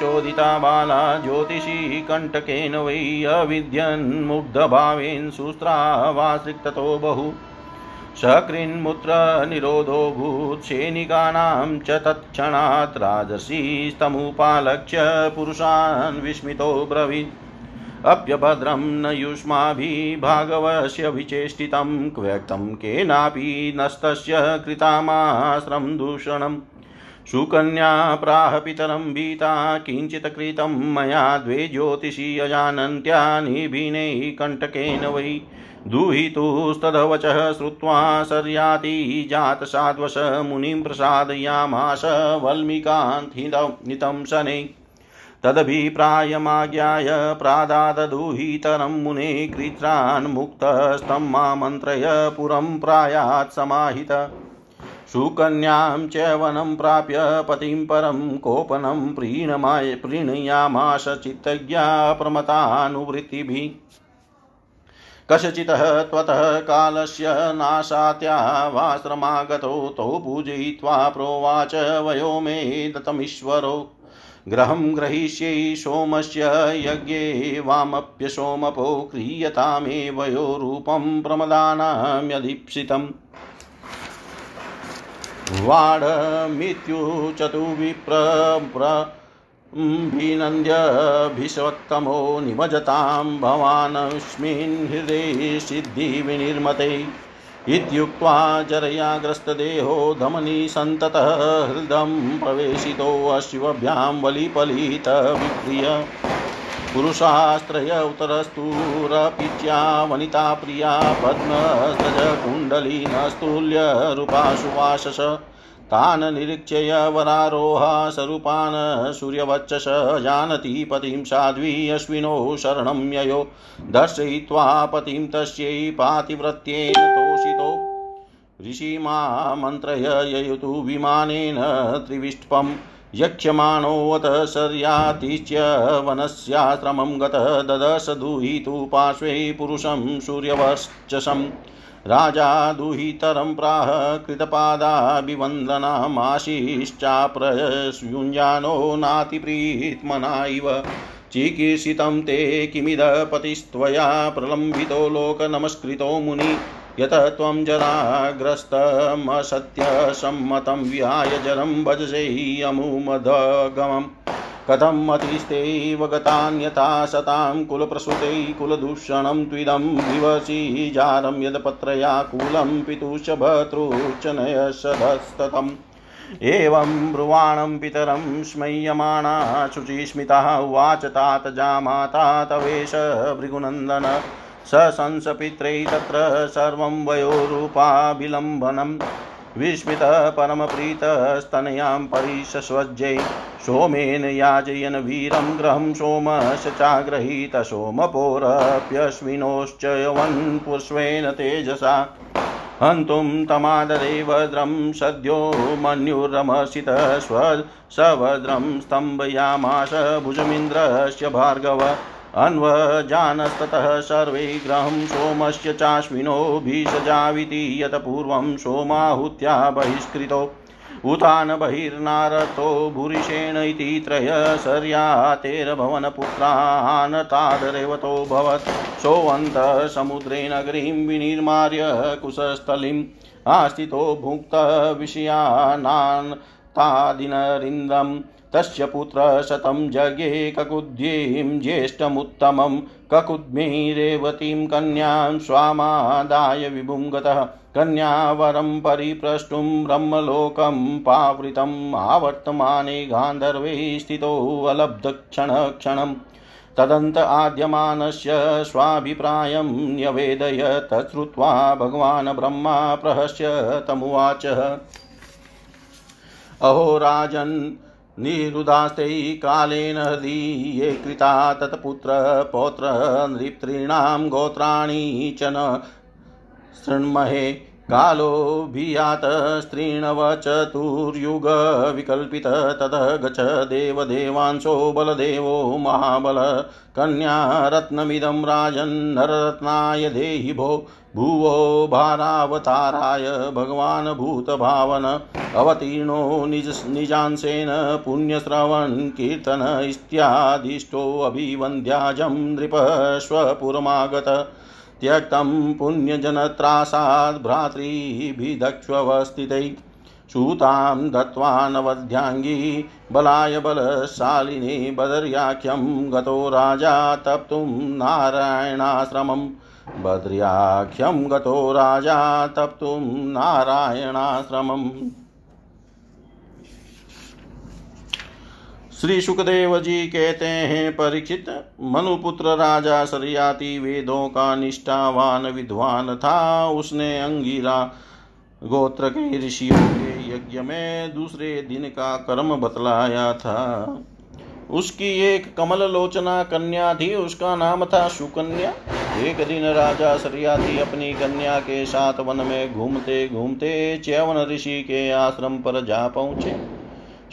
चोदिता बाला ज्योतिषी कण्टकेन वै अविद्यन्मुग्धभावेन सुस्रावाश्रिक्ततो बहु। सकृन्मुत्र निरोधो भूत् सैनिकानां च तत्क्षणात्। राजसीस्तमुपालक्ष्य पुरुषान् विस्मितो ब्रवीत्। अप्यभद्रं न युष्माभिः भागवस्य विचेष्टितं। क्व्यक्तं केनापि नस्तस्य कृतामाश्रम दूषणम्। सुकन्या प्राह पितरं भीता किंचित् कृतं मया द्वे ज्योतिषी अजानन्त्या निभिनैः कण्टकेन वै। दुहितुस्तदवचः श्रुत्वा सर्याति जात साध्वश मुनिं प्रसादयामास वल्मीकान् नितं शनैः। तदभिप्रायमाज्ञाय प्रादाददुहितरं मुने कृत्रान्मुक्तस्तं मामन्त्रय पुरं प्रायात् समाहित। सुकन्यां च्यवनं प्राप्य पतिं परं कोपनं प्रीणमाय प्रीणयामास चित्तज्ञा प्रमतानुवृत्तिभिः। कस्यचितः त्वतः कालस्य नाशात्यावाश्रमागतो तौ पूजयित्वा प्रोवाच वयो मे दत्तमीश्वरो। ग्रहं ग्रहीष्ये सोमस्य यज्ञे वामप्य सोमपो क्रियतामेव यो रूपं प्रमदानां यदीप्सितम्। वाडमित्यु चतुविप्रभिनन्द्य भीष्मत्तमो निमजतां भवानस्मिन् हृदये सिद्धिविनिर्मते। इत्युक्त्वा जरयाग्रस्तदेहो धमनी सन्ततः हृदं प्रवेशितो अश्वभ्यां वलिपलित विक्रिय। पुरुषास्त्रय उतरस्तूरपिच्या वनिता प्रिया पद्मस्त्रज कुंडलीनस्तुल्य रूपा सुवासस तान निरीक्षय वरारोह सरूपान सूर्यवच्चस जानति पतिं साध्वी अश्विनो शरणं ययो दर्शयित्वा पतिं तस्यै पातिव्रत्येन तोषितो ऋषिमा मंत्रय ययुतु विमानेन त्रिविष्टपम् यक्षमाणोऽत सर्यातिच्य वनस्याश्रमं गतः ददश दुहितु पार्श्वे पुरुषं सूर्यवच्चसं राजा दुहितरं प्राह कृतपादाभिवन्दनमाशिश्चाप्रयुञ्जानो नातिप्रीत्मना इव चिकीर्षितं ते किमिद पतिस्त्वया प्रलम्बितो लोकनमस्कृतो मुनि यतः त्वं जराग्रस्तमसत्यसम्मतं विहाय जरं भजसे अमुमदगमं कथं मतिस्ते वगतान्यथा सतां कुलप्रसूते कुलदूषणं त्विदं विवशी जारं यदपत्रया कुलं पितुश्च भर्तुश्च नयसदस्ततम् एवं ब्रुवाणं पितरं स्मयमाना शुचिस्मिता उवाच तात जामाता तवेश भृगुनन्दन स संस पित्रै तत्र सर्वं वयोरूपाभिलम्बनं विस्मितः परमप्रीतस्तनयां परिसस्वज्यै सोमेन याजयन वीरं गृहं सोमश चाग्रहीत सोमपोरप्यश्विनोश्च यवन्पुष्पेण तेजसा हन्तुं तमादरे वज्रं सद्यो मन्युरमसितः स्वसवज्रं स्तम्भयामास भुजमिन्द्रस्य भार्गव अन्वजानस्ततः सर्वे ग्रहं सोमस्य चाश्विनो भीषजाविति यत पूर्वं सोमाहुत्या बहिष्कृतो उतान बहिर्नारतो भूरिशेन इति त्रय सर्यातेर्भवनपुत्रानतादरेवतो भवत् सोऽन्तः समुद्रे नगरीं विनिर्मार्य कुशस्थलीम् आस्थितो भुक्तः विषयानान् तादिनरिन्दम् तस्य पुत्रः शतं जज्ञे ककुद्यीं ज्येष्ठमुत्तमं ककुद्मी रेवतीं कन्यां स्वामादाय विभुं गतः कन्यावरं परिप्रष्टुं ब्रह्मलोकं पावृतम् आवर्तमाने गान्धर्वे स्थितो अलब्धक्षणक्षणं तदन्त आद्यमानस्य स्वाभिप्रायं न्यवेदय तच्छ्रुत्वा भगवान् ब्रह्मा प्रहस्य तमुवाच अहो राजन् निरुदास्ते कालेन हृदि ये कृता तत्पुत्र पौत्र नृप्तॄणां गोत्राणि च न शृण्महे कालो भियात स्त्रीणव चतुर्युग विकल्पित ततः गच्छ देवदेवांशो बलदेवो महाबल कन्या रत्नमिदं राजन् नररत्नाय देहि भो भुवो भारावताराय भगवान् भूतभावन अवतीर्णो निज निजांसेन पुण्यश्रवण कीर्तन इत्यादिष्टो अभिवन्द्याजं नृपश्वपुरमागत त्यक्तं पुण्यजनत्रासाद् भ्रातृभिदक्षवस्थितै सूतां दत्वा नवध्याङ्गी बलाय बलशालिनी बदर्याख्यं गतो राजा तप्तुं नारायणाश्रमम् बदर्याख्यं गतो राजा तप्तुं नारायणाश्रमम् श्री सुखदेव जी कहते हैं परीक्षित मनुपुत्र राजा सर्याति वेदों का निष्ठावान विद्वान था। उसने अंगिरा गोत्र के ऋषियों के यज्ञ में दूसरे दिन का कर्म बतलाया था। उसकी एक कमल लोचना कन्या थी, उसका नाम था सुकन्या। एक दिन राजा सर्याति अपनी कन्या के साथ वन में घूमते घूमते च्यवन ऋषि के आश्रम पर जा पहुँचे।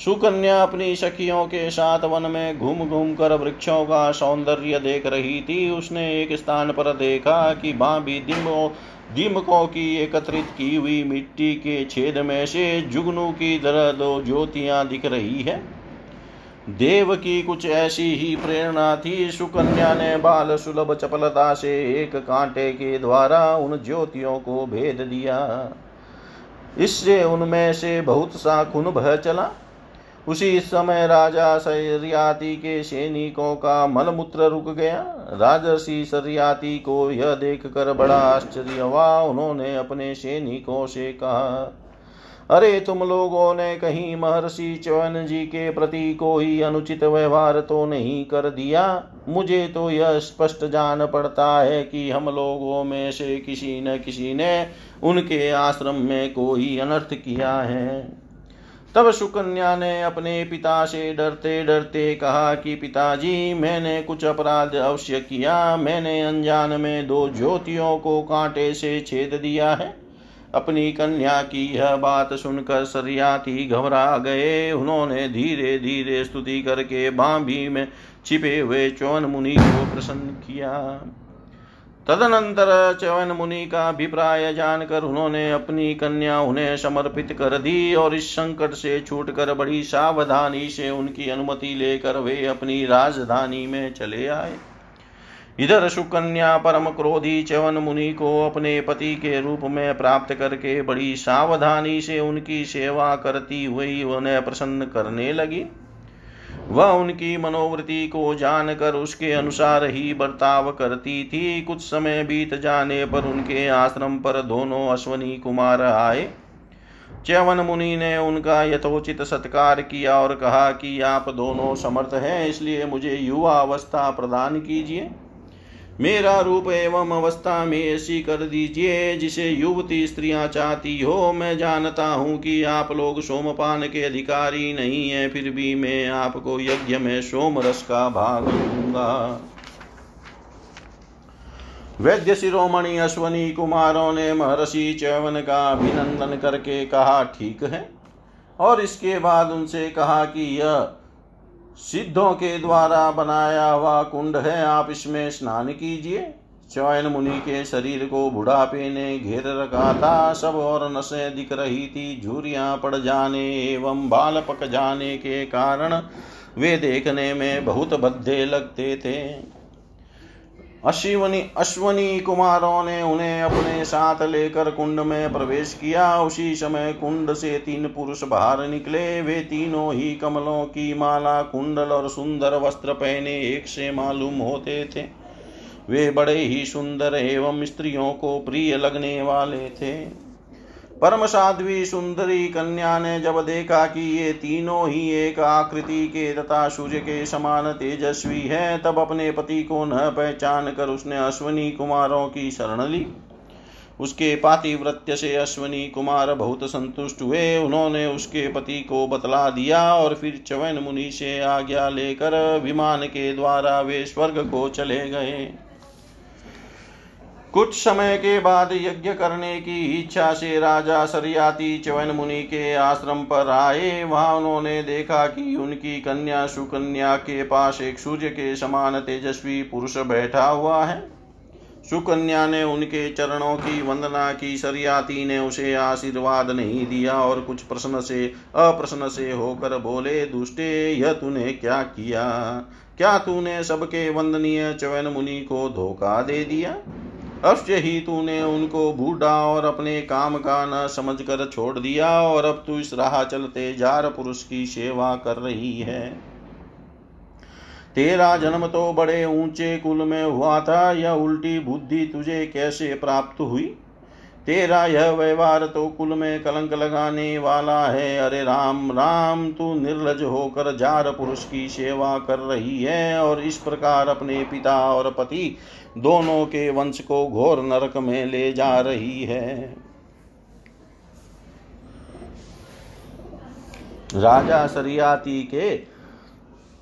सुकन्या अपनी सखियों के साथ वन में घूम घूम कर वृक्षों का सौंदर्य देख रही थी। उसने एक स्थान पर देखा कि बाबी दिमो दिमकों की एकत्रित की हुई मिट्टी के छेद में से जुगनू की तरह दो ज्योतियां दिख रही है। देव की कुछ ऐसी ही प्रेरणा थी। सुकन्या ने बाल सुलभ चपलता से एक कांटे के द्वारा उन ज्योतियों को भेद दिया। इससे उनमें से बहुत सा खून बह चला। उसी समय राजा सर्याति के सैनिकों का मलमूत्र रुक गया। राजर्षि सर्याति को यह देखकर बड़ा आश्चर्य हुआ। उन्होंने अपने सैनिकों से कहा, अरे तुम लोगों ने कहीं महर्षि च्यवन जी के प्रति कोई अनुचित व्यवहार तो नहीं कर दिया? मुझे तो यह स्पष्ट जान पड़ता है कि हम लोगों में से किसी न किसी ने उनके आश्रम में कोई अनर्थ किया है। तब सुकन्या ने अपने पिता से डरते डरते कहा कि पिताजी, मैंने कुछ अपराध अवश्य किया। मैंने अनजान में दो ज्योतियों को कांटे से छेद दिया है। अपनी कन्या की यह बात सुनकर शर्याती घबरा गए। उन्होंने धीरे धीरे स्तुति करके भांभी में छिपे हुए च्यवन मुनि को प्रसन्न किया। तदनंतर च्यवन मुनि का अभिप्राय जानकर उन्होंने अपनी कन्या उन्हें समर्पित कर दी और इस संकट से छूटकर बड़ी सावधानी से उनकी अनुमति लेकर वे अपनी राजधानी में चले आए। इधर सुकन्या परम क्रोधी च्यवन मुनि को अपने पति के रूप में प्राप्त करके बड़ी सावधानी से उनकी सेवा करती हुई उन्हें प्रसन्न करने लगी। वह उनकी मनोवृत्ति को जानकर उसके अनुसार ही बर्ताव करती थी। कुछ समय बीत जाने पर उनके आश्रम पर दोनों अश्वनी कुमार आए। च्यवन मुनि ने उनका यथोचित सत्कार किया और कहा कि आप दोनों समर्थ हैं, इसलिए मुझे युवा अवस्था प्रदान कीजिए। मेरा रूप एवं अवस्था में ऐसी कर दीजिए जिसे युवती स्त्रियां चाहती हो। मैं जानता हूं कि आप लोग सोमपान के अधिकारी नहीं हैं, फिर भी मैं आपको यज्ञ में सोम रस का भाग दूंगा। वैद्य शिरोमणि अश्वनी कुमारों ने महर्षि च्यवन का अभिनंदन करके कहा ठीक है, और इसके बाद उनसे कहा कि यह सिद्धों के द्वारा बनाया हुआ कुंड है, आप इसमें स्नान कीजिए। च्यवन मुनि के शरीर को बुढ़ापे ने घेर रखा था। सब और नसें दिख रही थी। झुर्रियां पड़ जाने एवं बाल पक जाने के कारण वे देखने में बहुत भद्दे लगते थे। अश्विनी अश्वनी कुमारों ने उन्हें अपने साथ लेकर कुंड में प्रवेश किया। उसी समय कुंड से तीन पुरुष बाहर निकले। वे तीनों ही कमलों की माला, कुंडल और सुंदर वस्त्र पहने एक से मालूम होते थे। वे बड़े ही सुंदर एवं स्त्रियों को प्रिय लगने वाले थे। परम साध्वी सुंदरी कन्या ने जब देखा कि ये तीनों ही एक आकृति के तथा सूर्य के समान तेजस्वी हैं, तब अपने पति को न पहचान कर उसने अश्वनी कुमारों की शरण ली। उसके पातिव्रत्य से अश्वनी कुमार बहुत संतुष्ट हुए। उन्होंने उसके पति को बतला दिया और फिर च्यवन मुनि से आज्ञा लेकर विमान के द्वारा वे स्वर्ग को चले गए। कुछ समय के बाद यज्ञ करने की इच्छा से राजा शर्याती च्यवन मुनि के आश्रम पर आए। वहां उन्होंने देखा कि उनकी कन्या सुकन्या के पास एक सूर्य के समान तेजस्वी पुरुष बैठा हुआ है। सुकन्या ने उनके चरणों की वंदना की। शर्याती ने उसे आशीर्वाद नहीं दिया और कुछ प्रश्न से अप्रश्न से होकर बोले, दुष्टे, यह तूने क्या किया? क्या तूने सबके वंदनीय च्यवन मुनि को धोखा दे दिया? अवश्य ही तूने उनको बूढ़ा और अपने काम का न समझ कर छोड़ दिया, और अब तू इस राह चलते जार पुरुष की सेवा कर रही है। तेरा जन्म तो बड़े ऊंचे कुल में हुआ था, यह उल्टी बुद्धि तुझे कैसे प्राप्त हुई? तेरा यह व्यवहार तो कुल में कलंक लगाने वाला है। अरे राम राम, तू निर्लज होकर जार पुरुष की सेवा कर रही है और इस प्रकार अपने पिता और पति दोनों के वंश को घोर नरक में ले जा रही है। राजा शर्याती के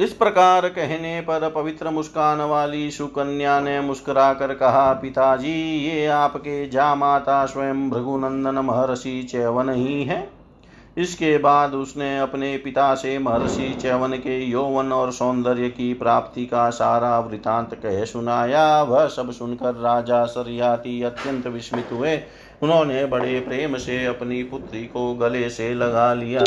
इस प्रकार कहने पर पवित्र मुस्कान वाली सुकन्या ने मुस्कुरा कर कहा, पिताजी, ये आपके जामाता स्वयं भृगुनंदन महर्षि च्यवन ही हैं। इसके बाद उसने अपने पिता से महर्षि च्यवन के यौवन और सौंदर्य की प्राप्ति का सारा वृतांत कह सुनाया। वह सब सुनकर राजा शर्याती अत्यंत विस्मित हुए। उन्होंने बड़े प्रेम से अपनी पुत्री को गले से लगा लिया।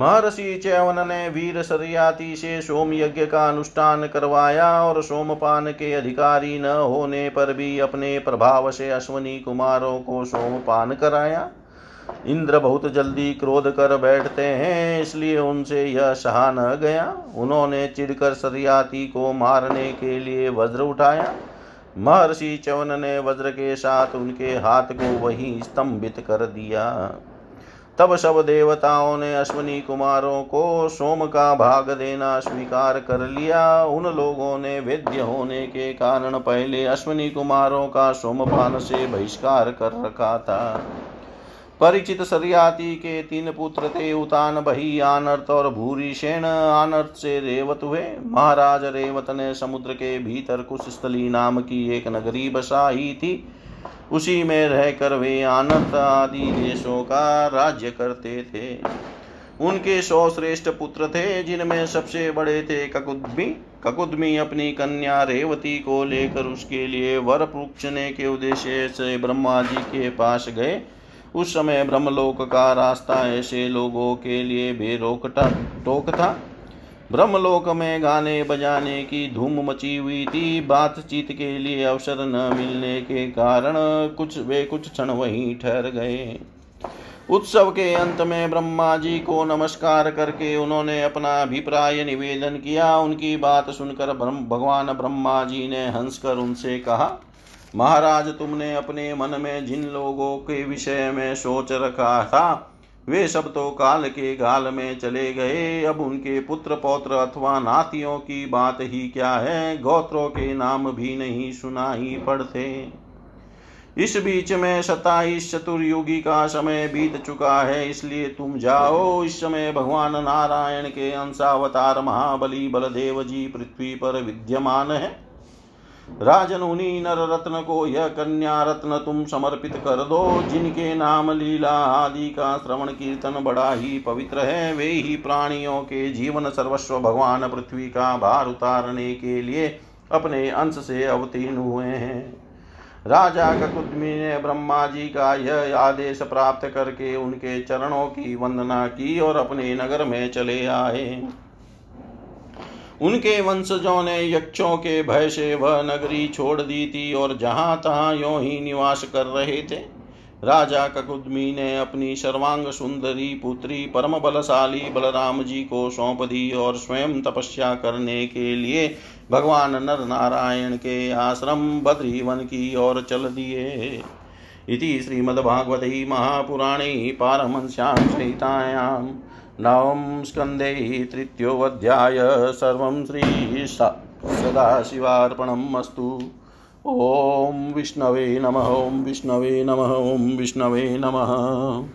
महर्षि च्यवन ने वीर शर्याती से सोम यज्ञ का अनुष्ठान करवाया और सोमपान के अधिकारी न होने पर भी अपने प्रभाव से अश्वनी कुमारों को सोमपान कराया। इंद्र बहुत जल्दी क्रोध कर बैठते हैं, इसलिए उनसे यह सहा न गया। उन्होंने चिढ़कर शर्याती को मारने के लिए वज्र उठाया। महर्षि च्यवन ने वज्र के साथ उनके हाथ को वहीं स्तंभित कर दिया। तब सब देवताओं ने अश्विनी कुमारों को सोम का भाग देना स्वीकार कर लिया। उन लोगों ने वैद्य होने के कारण पहले अश्विनी कुमारों का सोमपान से बहिष्कार कर रखा था। परिचित सरियाती के तीन पुत्र थे, उतान, बही, आनर्त और भूरिसेन। आनर्त से रेवत हुए। महाराज रेवत ने समुद्र के भीतर कुछ स्थली नाम की एक नगरी बसाई थी। उसी में रहकर वे आनर्त आदि देशों का राज्य करते थे। उनके सौ श्रेष्ठ पुत्र थे, जिनमें सबसे बड़े थे ककुद्मी। ककुद्मी अपनी कन्या रेवती को लेकर उसके लिए वर पूछने के उद्देश्य से ब्रह्मा जी के पास गए। उस समय ब्रह्मलोक का रास्ता ऐसे लोगों के लिए बेरोक टोक था। ब्रह्मलोक में गाने बजाने की धूम मची हुई थी। बातचीत के लिए अवसर न मिलने के कारण कुछ वे कुछ क्षण वहीं ठहर गए। उत्सव के अंत में ब्रह्मा जी को नमस्कार करके उन्होंने अपना अभिप्राय निवेदन किया। उनकी बात सुनकर ब्रह्म भगवान ब्रह्मा जी ने हंसकर उनसे कहा, महाराज, तुमने अपने मन में जिन लोगों के विषय में सोच रखा था, वे सब तो काल के गाल में चले गए। अब उनके पुत्र पौत्र अथवा नातियों की बात ही क्या है, गोत्रों के नाम भी नहीं सुनाई पड़ते। इस बीच में सताईस चतुर्युगी का समय बीत चुका है, इसलिए तुम जाओ। इस समय भगवान नारायण के अंशावतार महाबली बलदेव जी पृथ्वी पर विद्यमान है। राजन, उन्हीं नर रत्न को यह कन्या रत्न तुम समर्पित कर दो, जिनके नाम लीला आदि का श्रवण कीर्तन बड़ा ही पवित्र है। वे ही प्राणियों के जीवन सर्वस्व भगवान पृथ्वी का भार उतारने के लिए अपने अंश से अवतीर्ण हुए हैं। राजा ककुद्मी ने ब्रह्मा जी का यह आदेश प्राप्त करके उनके चरणों की वंदना की और अपने नगर में चले आए। उनके वंशजों ने यक्षों के भय से वह नगरी छोड़ दी थी और जहाँ तहाँ यों ही निवास कर रहे थे। राजा ककुद्मी ने अपनी सर्वांग सुंदरी पुत्री परम बलशाली बलराम जी को सौंप दी और स्वयं तपस्या करने के लिए भगवान नर नारायण के आश्रम बद्रीवन की ओर चल दिए। इति श्रीमद्भागवते महापुराणे पारमहंस्यां संहितायां नवम स्कंदे तृतीयोऽध्याय सर्वं श्री सदाशिवार्पणम् अस्तु। ओम विष्णवे नमः। ओम विष्णवे नमः। ओम विष्णवे नमः।